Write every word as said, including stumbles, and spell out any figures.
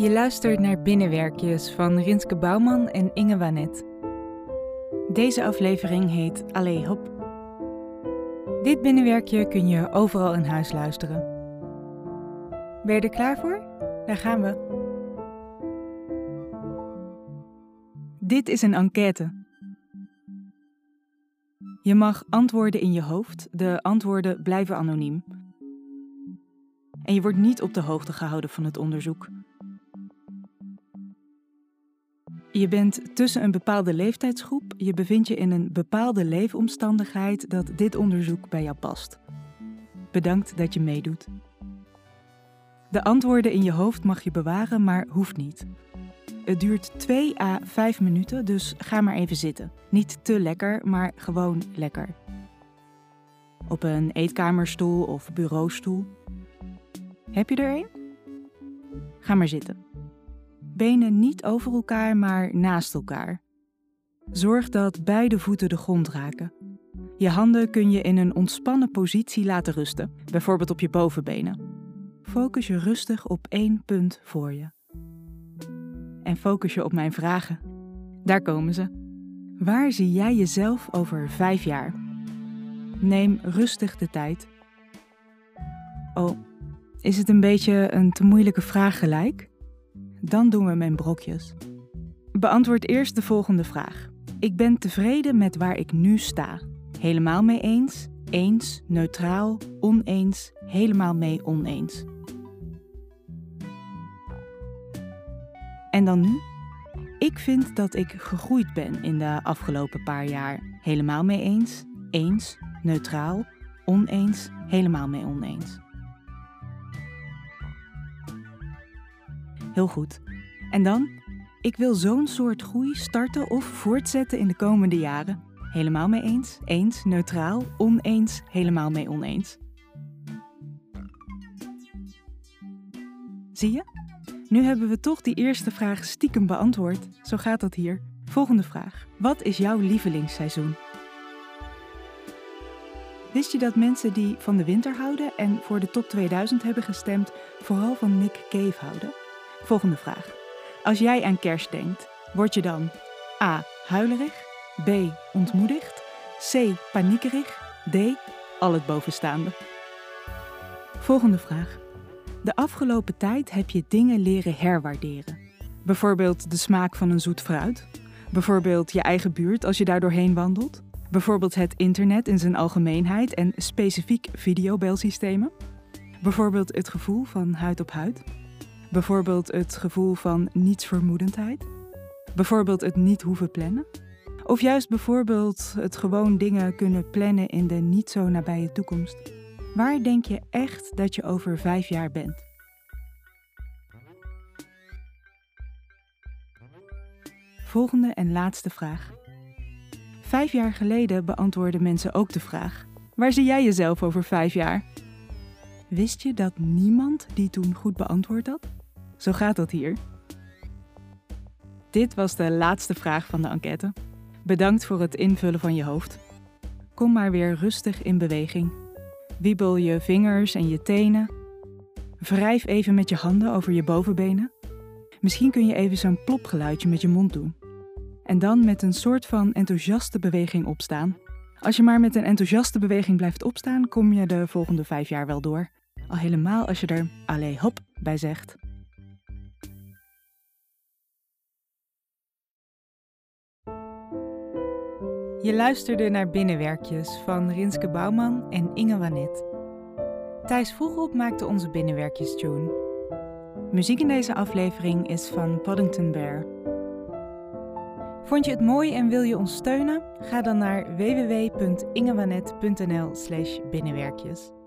Je luistert naar Binnenwerkjes van Rinske Bouwman en Inge Wannet. Deze aflevering heet Allee Hop. Dit binnenwerkje kun je overal in huis luisteren. Ben je er klaar voor? Daar gaan we. Dit is een enquête. Je mag antwoorden in je hoofd. De antwoorden blijven anoniem. En je wordt niet op de hoogte gehouden van het onderzoek. Je bent tussen een bepaalde leeftijdsgroep. Je bevindt je in een bepaalde leefomstandigheid dat dit onderzoek bij jou past. Bedankt dat je meedoet. De antwoorden in je hoofd mag je bewaren, maar hoeft niet. Het duurt twee à vijf minuten, dus ga maar even zitten. Niet te lekker, maar gewoon lekker. Op een eetkamerstoel of bureaustoel. Heb je er een? Ga maar zitten. Benen niet over elkaar, maar naast elkaar. Zorg dat beide voeten de grond raken. Je handen kun je in een ontspannen positie laten rusten, bijvoorbeeld op je bovenbenen. Focus je rustig op één punt voor je. En focus je op mijn vragen. Daar komen ze. Waar zie jij jezelf over vijf jaar? Neem rustig de tijd. Oh, is het een beetje een te moeilijke vraag gelijk? Dan doen we mijn brokjes. Beantwoord eerst de volgende vraag. Ik ben tevreden met waar ik nu sta. Helemaal mee eens, eens, neutraal, oneens, helemaal mee oneens. En dan nu? Ik vind dat ik gegroeid ben in de afgelopen paar jaar. Helemaal mee eens, eens, neutraal, oneens, helemaal mee oneens. Heel goed. En dan? Ik wil zo'n soort groei starten of voortzetten in de komende jaren. Helemaal mee eens, eens, neutraal, oneens, helemaal mee oneens. Zie je? Nu hebben we toch die eerste vraag stiekem beantwoord. Zo gaat dat hier. Volgende vraag. Wat is jouw lievelingsseizoen? Wist je dat mensen die van de winter houden en voor de top tweeduizend hebben gestemd, vooral van Nick Cave houden? Volgende vraag. Als jij aan kerst denkt, word je dan A. huilerig, B. ontmoedigd, C. paniekerig, D. al het bovenstaande. Volgende vraag. De afgelopen tijd heb je dingen leren herwaarderen. Bijvoorbeeld de smaak van een zoet fruit. Bijvoorbeeld je eigen buurt als je daar doorheen wandelt. Bijvoorbeeld het internet in zijn algemeenheid en specifiek videobelsystemen. Bijvoorbeeld het gevoel van huid op huid. Bijvoorbeeld het gevoel van nietsvermoedendheid. Bijvoorbeeld het niet hoeven plannen. Of juist bijvoorbeeld het gewoon dingen kunnen plannen in de niet zo nabije toekomst. Waar denk je echt dat je over vijf jaar bent? Volgende en laatste vraag. Vijf jaar geleden beantwoordden mensen ook de vraag: waar zie jij jezelf over vijf jaar? Wist je dat niemand die toen goed beantwoord had? Zo gaat dat hier. Dit was de laatste vraag van de enquête. Bedankt voor het invullen van je hoofd. Kom maar weer rustig in beweging. Wiebel je vingers en je tenen. Wrijf even met je handen over je bovenbenen. Misschien kun je even zo'n plopgeluidje met je mond doen. En dan met een soort van enthousiaste beweging opstaan. Als je maar met een enthousiaste beweging blijft opstaan, kom je de volgende vijf jaar wel door. Al helemaal als je er allee hop bij zegt. Je luisterde naar Binnenwerkjes van Rinske Bouwman en Inge Wannet. Thijs Vroegop maakte onze Binnenwerkjes-tune. Muziek in deze aflevering is van Paddington Bear. Vond je het mooi en wil je ons steunen? Ga dan naar w w w punt ingewannet punt n l slash binnenwerkjes.